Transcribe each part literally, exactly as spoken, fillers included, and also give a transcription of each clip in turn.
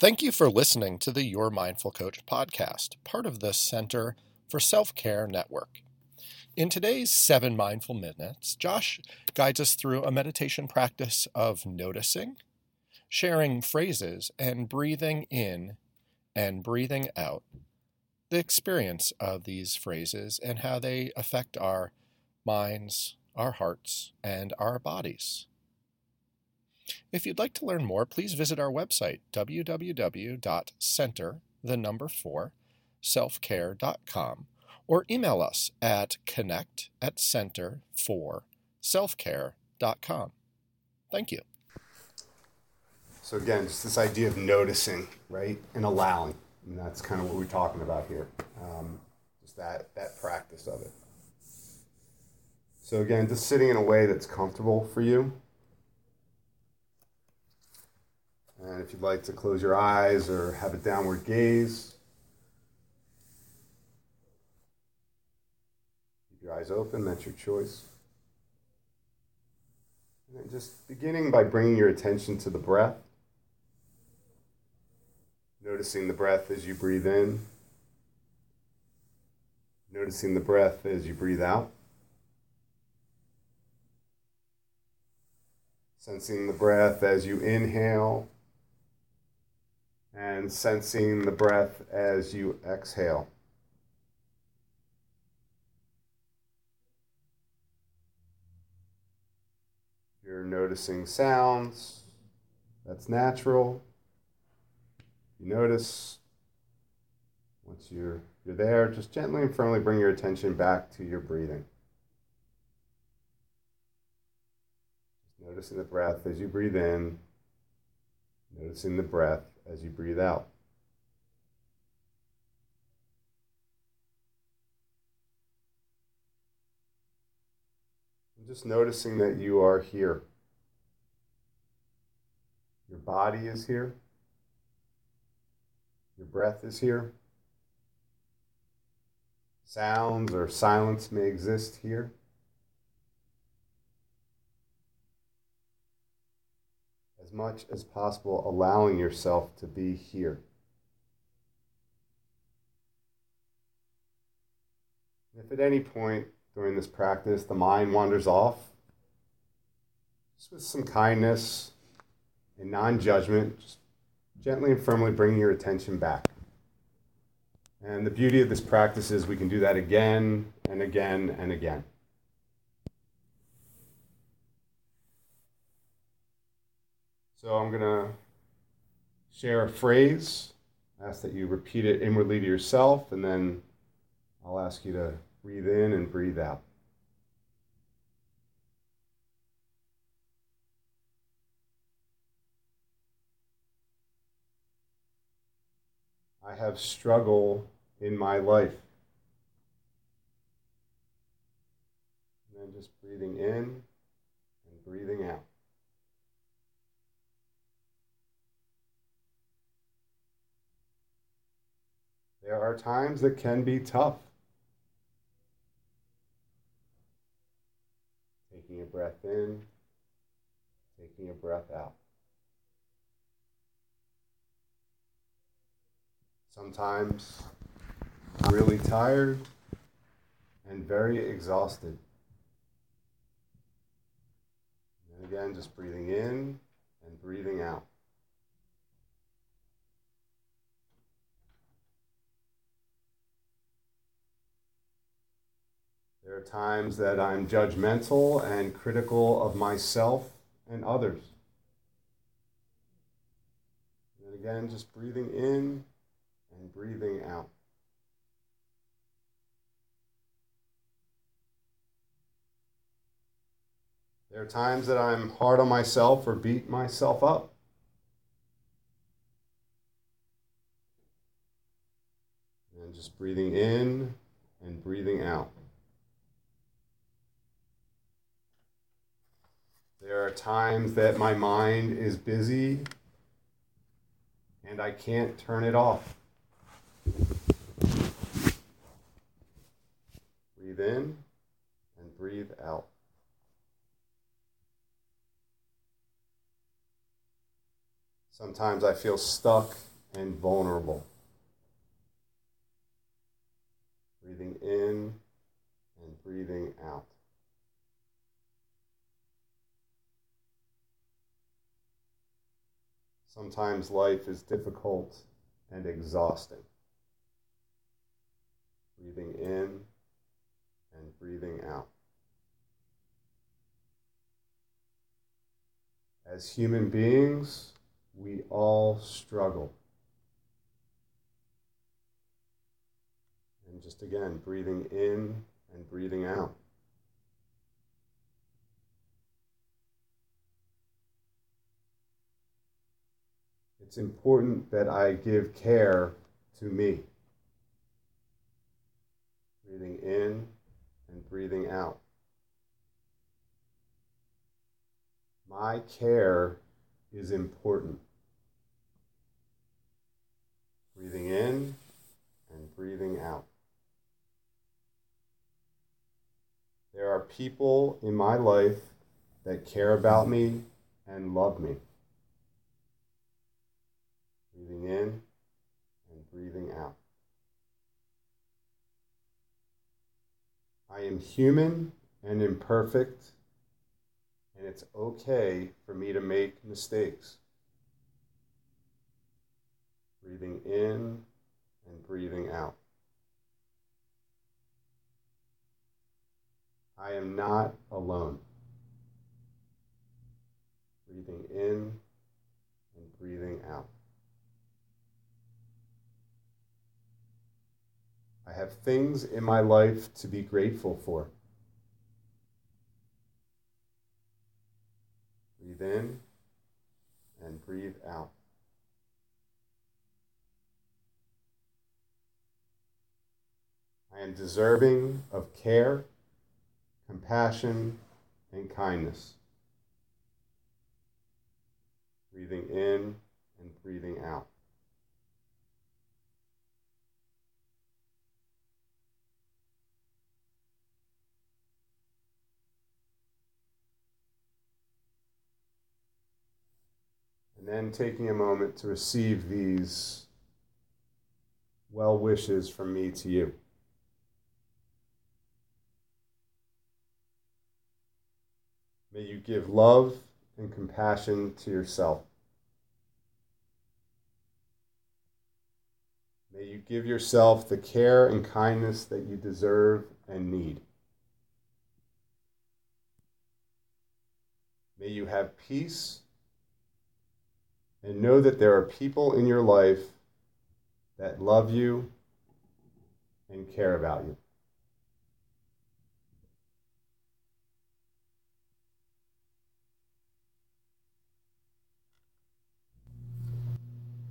Thank you for listening to the Your Mindful Coach podcast, part of the Center for Self-Care Network. In today's seven Mindful Minutes, Josh guides us through a meditation practice of noticing, sharing phrases, and breathing in and breathing out the experience of these phrases and how they affect our minds, our hearts, and our bodies. If you'd like to learn more, please visit our website, www.center, the number four, selfcare.com, or email us at connect at center for selfcare.com. Thank you. So again, just this idea of noticing, right, and allowing, and that's kind of what we're talking about here, um, just that, that practice of it. So again, just sitting in a way that's comfortable for you. And if you'd like to close your eyes or have a downward gaze, keep your eyes open, that's your choice. And then just beginning by bringing your attention to the breath, noticing the breath as you breathe in, noticing the breath as you breathe out, sensing the breath as you inhale, and sensing the breath as you exhale. You're noticing sounds. That's natural. You notice. Once you're, you're there, just gently and firmly bring your attention back to your breathing. Noticing the breath as you breathe in, noticing the breath as you breathe out. And just noticing that you are here. Your body is here. Your breath is here. Sounds or silence may exist here. As much as possible, allowing yourself to be here. If at any point during this practice the mind wanders off, just with some kindness and non-judgment, just gently and firmly bring your attention back. And the beauty of this practice is we can do that again and again and again. So I'm going to share a phrase, ask that you repeat it inwardly to yourself, and then I'll ask you to breathe in and breathe out. I have struggle in my life. And then just breathing in and breathing out. There are times that can be tough. Taking a breath in, taking a breath out. Sometimes really tired and very exhausted. And again, just breathing in and breathing out. There are times that I'm judgmental and critical of myself and others. And again, just breathing in and breathing out. There are times that I'm hard on myself or beat myself up. And just breathing in and breathing out. There are times that my mind is busy and I can't turn it off. Breathe in and breathe out. Sometimes I feel stuck and vulnerable. Breathing in and breathing out. Sometimes life is difficult and exhausting. Breathing in and breathing out. As human beings, we all struggle. And just again, breathing in and breathing out. It's important that I give care to me. Breathing in and breathing out. My care is important. Breathing in and breathing out. There are people in my life that care about me and love me. Breathing in and breathing out. I am human and imperfect, and it's okay for me to make mistakes. Breathing in and breathing out. I am not alone. Breathing in and breathing out. I have things in my life to be grateful for. Breathe in and breathe out. I am deserving of care, compassion, and kindness. Breathing in and breathing out. And then taking a moment to receive these well wishes from me to you. May you give love and compassion to yourself. May you give yourself the care and kindness that you deserve and need. May you have peace. And know that there are people in your life that love you and care about you.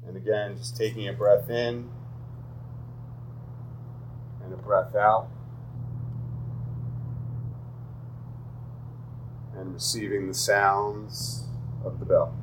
And again, just taking a breath in and a breath out. And receiving the sounds of the bell.